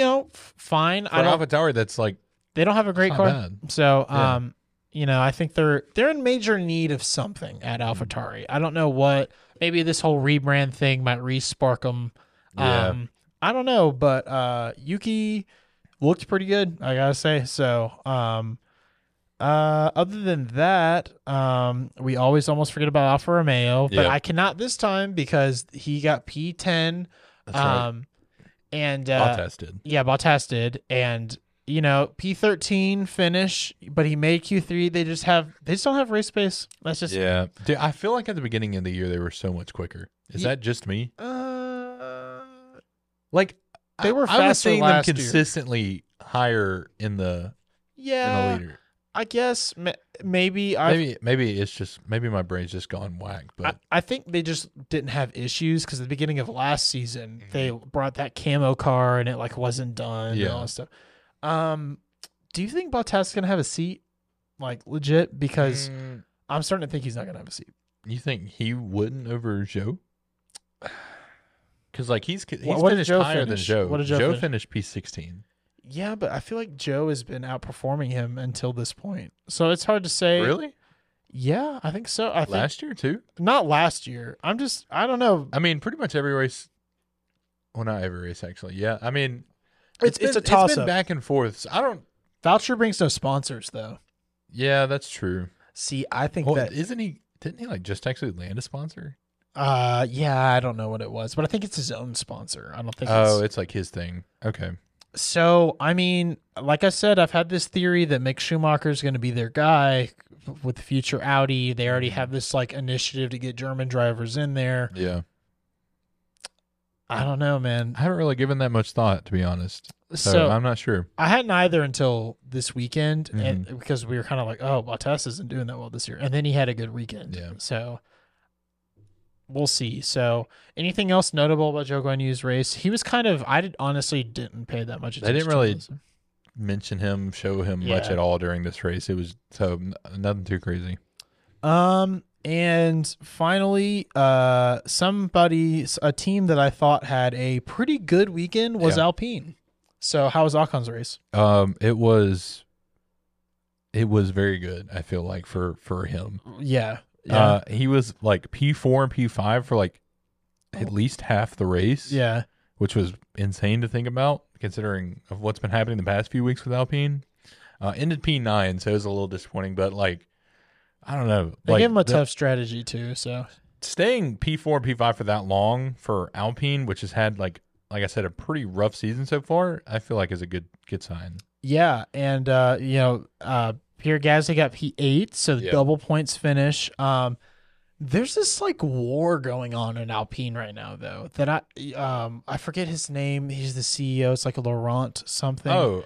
know, fine. For AlphaTauri, that's like, they don't have a great car. Bad. So, you know, I think they're in major need of something at AlphaTauri. I don't know what. Maybe this whole rebrand thing might re-spark them. I don't know, but Yuki looked pretty good, I gotta say. So, other than that, we always almost forget about Alfa Romeo, but I cannot this time because he got P10. That's right. And Bottas did. Yeah, Bottas did, and you know, P13 finish, but he made Q3. They just don't have race pace. That's just Dude, I feel like at the beginning of the year they were so much quicker. Is that just me? Like, they were faster. I was seeing them consistently higher in the in the leader. I guess maybe my brain's just gone whack. But I think they just didn't have issues because at the beginning of last season they brought that camo car and it like wasn't done and all that stuff. Do you think Bottas is gonna have a seat, like legit? Because I'm starting to think he's not gonna have a seat. You think he wouldn't over Zhou? Because, like, he's finished higher than Zhou. What did Zhou finished P16. Yeah, but I feel like Zhou has been outperforming him until this point. So it's hard to say. Really? Yeah, I think so. Last year, too? Not last year. I don't know. I mean, pretty much every race. Well, not every race, actually. Yeah, I mean, it's a toss-up. It's been back and forth. So Voucher brings no sponsors, though. Yeah, that's true. See, I think didn't he, like, just actually land a sponsor? Yeah, I don't know what it was, but I think it's his own sponsor. I don't think it's like his thing. Okay. So, I mean, like I said, I've had this theory that Mick Schumacher is going to be their guy with the future Audi. They already have this like initiative to get German drivers in there. Yeah. I don't know, man. I haven't really given that much thought, to be honest. So I'm not sure. I hadn't either until this weekend, and because we were kind of like, oh, Bottas isn't doing that well this year. And then he had a good weekend. Yeah. So we'll see. So, anything else notable about Zhou Guanyu's race? He was kind of, honestly didn't pay that much attention. They didn't really mention him, show him much at all during this race. It was nothing too crazy. And finally, a team that I thought had a pretty good weekend was Alpine. So, how was Ocon's race? It was very good, I feel like, for him. Yeah. Yeah. He was like P4 and P5 for like at least half the race. Yeah. Which was insane to think about considering of what's been happening the past few weeks with Alpine. Ended P9, so it was a little disappointing, but like, I don't know. They gave him a tough strategy too, so. Staying P4 and P5 for that long for Alpine, which has had like I said, a pretty rough season so far, I feel like is a good sign. Yeah, and you know, Pierre Gasly got P8, so the double points finish. There's this like war going on in Alpine right now, though. That I forget his name. He's the CEO. It's like a Laurent something.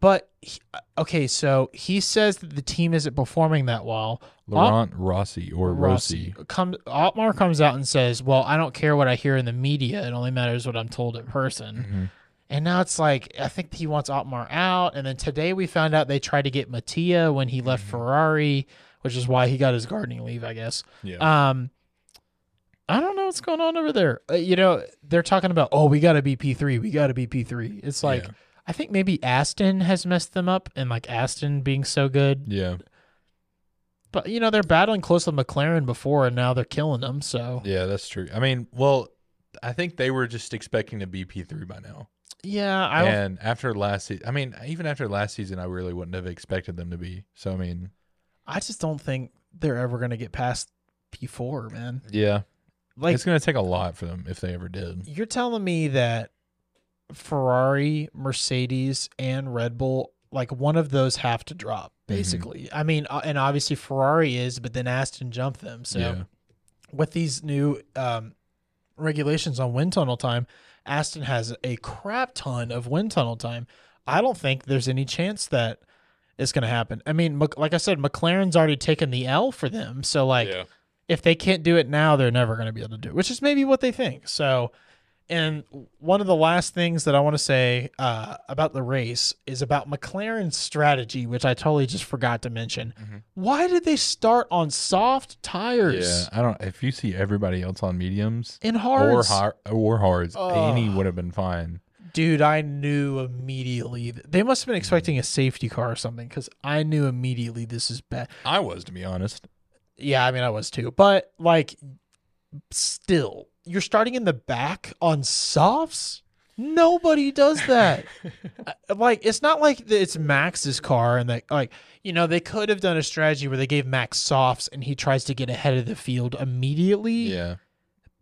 But so he says that the team isn't performing that well. Laurent Rossi. Otmar comes out and says, "Well, I don't care what I hear in the media. It only matters what I'm told in person." Mm-hmm. And now it's like, I think he wants Otmar out. And then today we found out they tried to get Mattia when he left Ferrari, which is why he got his gardening leave, I guess. Yeah. I don't know what's going on over there. You know, they're talking about, we got to be P3. We got to be P3. It's like, I think maybe Aston has messed them up and like Aston being so good. Yeah. But, you know, they're battling close to McLaren before, and now they're killing them, so. Yeah, that's true. I mean, well, I think they were just expecting to be P3 by now. Yeah. And after last season, I mean, even after last season, I really wouldn't have expected them to be. So, I mean. I just don't think they're ever going to get past P4, man. Yeah. Like, it's going to take a lot for them if they ever did. You're telling me that Ferrari, Mercedes, and Red Bull, like, one of those have to drop. Basically, I mean, and obviously Ferrari is, but then Aston jumped them. So with these new regulations on wind tunnel time, Aston has a crap ton of wind tunnel time. I don't think there's any chance that it's going to happen. I mean, like I said, McLaren's already taken the L for them. So, like, if they can't do it now, they're never going to be able to do it, which is maybe what they think. So, and one of the last things that I want to say about the race is about McLaren's strategy, which I totally just forgot to mention. Why did they start on soft tires? Yeah, I don't. If you see everybody else on mediums and hards or hards, any would have been fine. Dude, I knew immediately. They must have been expecting a safety car or something, because I knew immediately this is bad. I was, to be honest. Yeah, I mean, I was too. But, like, still. You're starting in the back on softs? Nobody does that. Like, it's not like it's Max's car and that, like, you know, they could have done a strategy where they gave Max softs and he tries to get ahead of the field immediately. Yeah.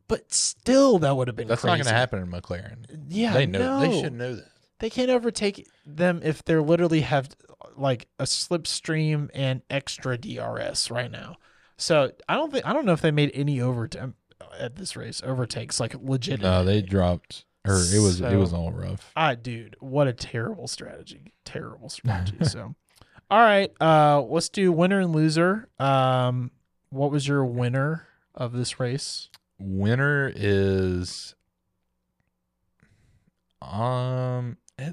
But still, that would have been crazy. That's not going to happen in McLaren. Yeah, they know. No. They should know that. They can't overtake them if they're literally have, like, a slipstream and extra DRS right now. So I don't know if they made any overtime at this race overtakes, like, legit. No, they dropped, or it was all rough. Dude, what a terrible strategy. So, all right, let's do winner and loser. What was your winner of this race? Winner is,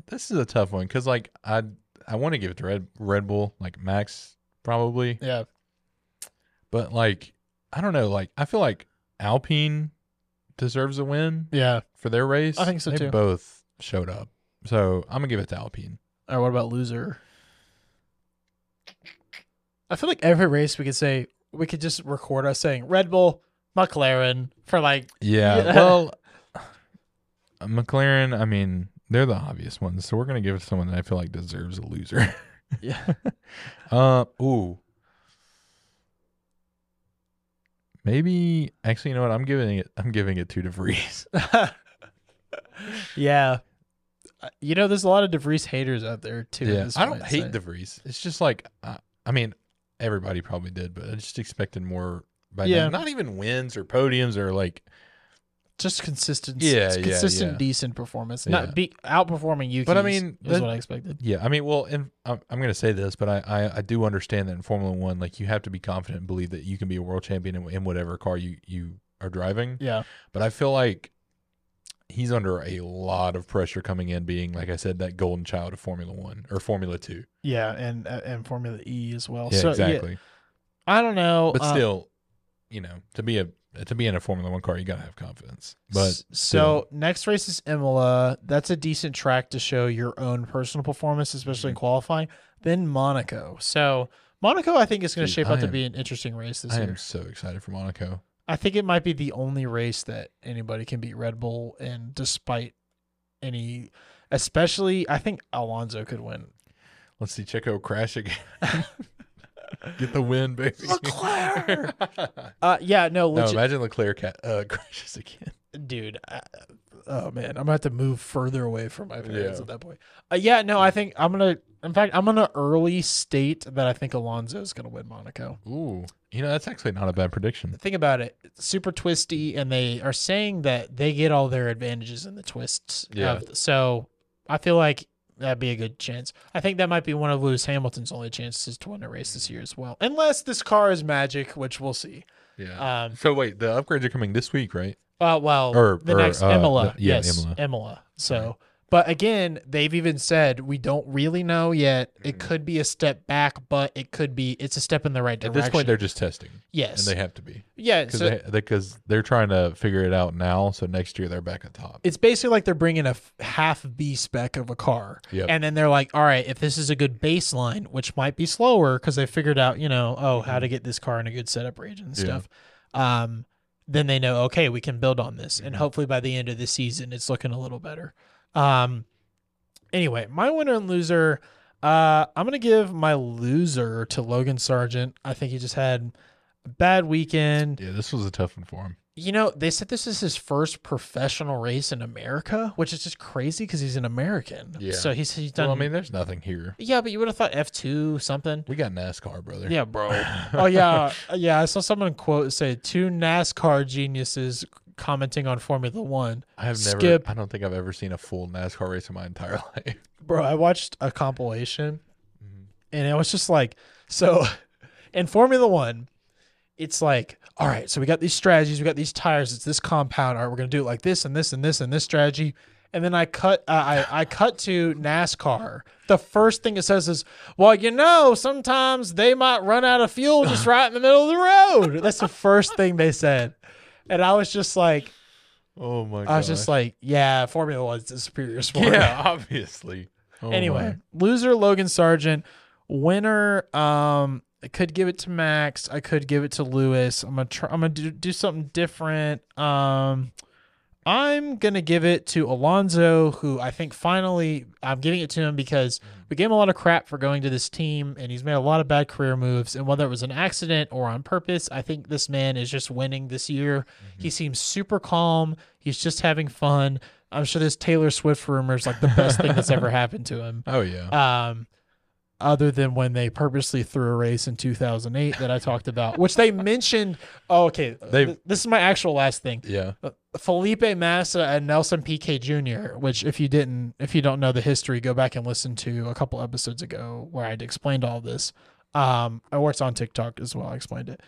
this is a tough one, because, like, I want to give it to Red Bull, like Max probably. Yeah. But, like, I don't know, like, I feel like Alpine deserves a win. Yeah, for their race. I think so too. They both showed up, so I'm gonna give it to Alpine. All right, what about loser? I feel like every race we could just record us saying Red Bull, McLaren for, like, yeah. Well, McLaren. I mean, they're the obvious ones, so we're gonna give it to someone that I feel like deserves a loser. Yeah. Ooh. Maybe, actually, you know what? I'm giving it to De Vries. Yeah. You know, there's a lot of De Vries haters out there, too. Yeah, I don't hate De Vries. It's just like, I mean, everybody probably did, but I just expected more by now. Not even wins or podiums or, like, just consistency. Yeah, decent performance. Yeah. Not outperforming Yuki. But I mean, is what I expected. Yeah, I mean, well, and I'm going to say this, but I do understand that in Formula One, like, you have to be confident and believe that you can be a world champion in whatever car you are driving. Yeah. But I feel like he's under a lot of pressure coming in, being, like I said, that golden child of Formula One or Formula Two. Yeah, and Formula E as well. Yeah, so, exactly. Yeah, I don't know, but still, you know, to be in a Formula One car, you gotta have confidence. But so next race is Imola. That's a decent track to show your own personal performance, especially in qualifying. Then Monaco. So Monaco, I think, is going to shape up to be an interesting race this year. I am so excited for Monaco. I think it might be the only race that anybody can beat Red Bull, and despite any, especially, I think Alonso could win. Let's see Checo crash again. Get the win, baby. Leclerc! Legit. No, imagine Leclerc crashes again. Dude, oh, man. I'm going to have to move further away from my parents at that point. I think I'm going to early state that I think Alonso is going to win Monaco. Ooh. You know, that's actually not a bad prediction. Think about it. It's super twisty, and they are saying that they get all their advantages in the twists. Yeah. So I feel like that'd be a good chance. I think that might be one of Lewis Hamilton's only chances to win a race this year as well. Unless this car is magic, which we'll see. Yeah. So wait, the upgrades are coming this week, right? Well, the next Imola. Imola. So But again, they've even said, we don't really know yet. It could be a step back, but it could be, it's a step in the right direction. At this point, they're just testing. Yes. And they have to be. Yeah. Because they're trying to figure it out now. So next year, they're back on top. It's basically like they're bringing a half B spec of a car. Yep. And then they're like, all right, if this is a good baseline, which might be slower because they figured out, you know, how to get this car in a good setup range and stuff. Yeah. Then they know, okay, we can build on this. And hopefully by the end of the season, it's looking a little better. Anyway, my winner and loser, I'm going to give my loser to Logan Sargent. I think he just had a bad weekend. Yeah, this was a tough one for him. You know, they said this is his first professional race in America, which is just crazy because he's an American. Yeah. So he's done. Well, I mean, there's nothing here. Yeah, but you would have thought F2 something. We got NASCAR, brother. Yeah, bro. Oh, yeah. Yeah, I saw someone quote say, two NASCAR geniuses commenting on Formula One. I don't think I've ever seen a full NASCAR race in my entire life. Bro, I watched a compilation and it was just like, so in Formula One, it's like, all right, so we got these strategies, we got these tires, it's this compound, all right, we're going to do it like this and this and this and this strategy. And then I cut to NASCAR. The first thing it says is, well, you know, sometimes they might run out of fuel just right in the middle of the road. That's the first thing they said. And I was just like, oh my God. I was just like, yeah, Formula One's a superior sport. Yeah, obviously. Oh anyway, loser Logan Sargent, winner. I could give it to Max. I could give it to Lewis. I'm gonna do something different. I'm gonna give it to Alonso, who I think finally I'm giving it to him because we gave him a lot of crap for going to this team, and he's made a lot of bad career moves. And whether it was an accident or on purpose, I think this man is just winning this year. He seems super calm. He's just having fun. I'm sure this Taylor Swift rumor is like the best thing that's ever happened to him. Oh yeah. Other than when they purposely threw a race in 2008 that I talked about, which they mentioned. Oh, okay. This is my actual last thing. Yeah. Felipe Massa and Nelson Piquet Jr., which if you don't know the history, go back and listen to a couple episodes ago where I'd explained all this. Or it's on TikTok as well. I explained it.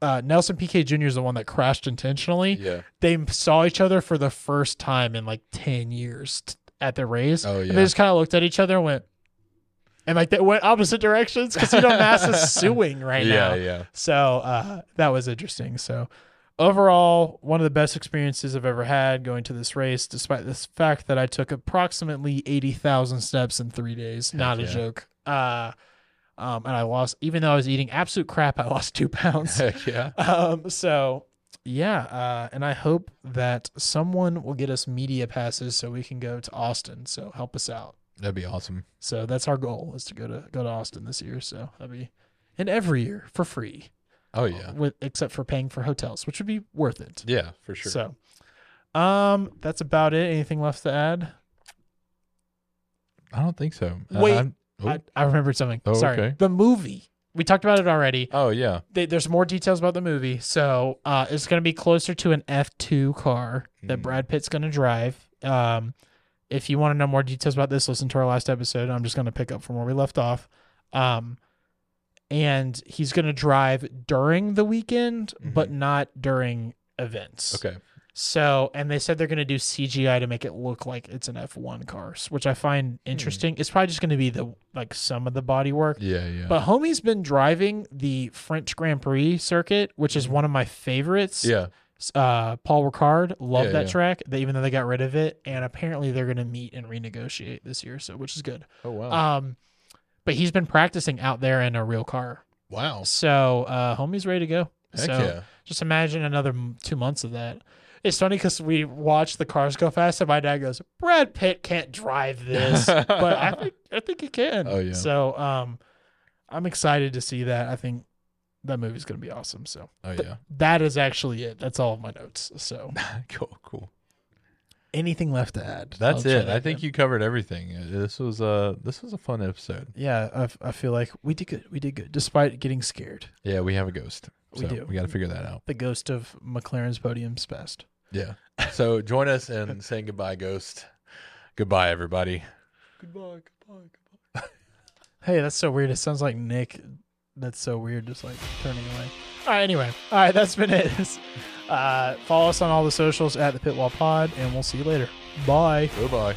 Nelson Piquet Jr. is the one that crashed intentionally. Yeah. They saw each other for the first time in like 10 years at the race. Oh, yeah. And they just kind of looked at each other and went, and like that went opposite directions because you know Massa's suing right now. Yeah, yeah. So that was interesting. So overall, one of the best experiences I've ever had going to this race, despite this fact that I took approximately 80,000 steps in 3 days. Not a joke. And I lost, even though I was eating absolute crap, I lost 2 pounds. Heck yeah. And I hope that someone will get us media passes so we can go to Austin. So help us out. That'd be awesome. So that's our goal, is to go to Austin this year. So that'd be, and every year for free. Oh yeah. Except for paying for hotels, which would be worth it. Yeah, for sure. So, that's about it. Anything left to add? I don't think so. Wait, I remembered something. Oh, sorry. Okay. The movie. We talked about it already. Oh yeah. There's more details about the movie. So, it's going to be closer to an F2 car that Brad Pitt's going to drive. If you want to know more details about this, listen to our last episode. I'm just going to pick up from where we left off. And he's going to drive during the weekend, but not during events. Okay. So, and they said they're going to do CGI to make it look like it's an F1 car, which I find interesting. It's probably just going to be some of the body work. Yeah, yeah. But homie's been driving the French Grand Prix circuit, which is one of my favorites. Yeah. Paul Ricard, love that track, even though they got rid of it, and apparently they're going to meet and renegotiate this year, so which is good. Oh wow. But he's been practicing out there in a real car. Wow. So homie's ready to go. Heck so yeah. Just imagine another 2 months of that. It's funny because we watch the cars go fast and my dad goes, Brad Pitt can't drive this. But I think he can. Oh yeah. So I'm excited to see that. I think that movie's going to be awesome. So that is actually it. That's all of my notes. So cool. Anything left to add? That's it. I think you covered everything. This was a fun episode. Yeah. I feel like we did good. Despite getting scared. Yeah. We have a ghost. So we do. We got to figure that out. The ghost of McLaren's podium's best. Yeah. So join us in saying goodbye, ghost. Goodbye, everybody. Goodbye. Hey, that's so weird. It sounds like Nick. That's so weird, just like turning away. All right, anyway. All right, that's been it. Follow us on all the socials at The Pitwall Pod, and we'll see you later. Bye. Goodbye.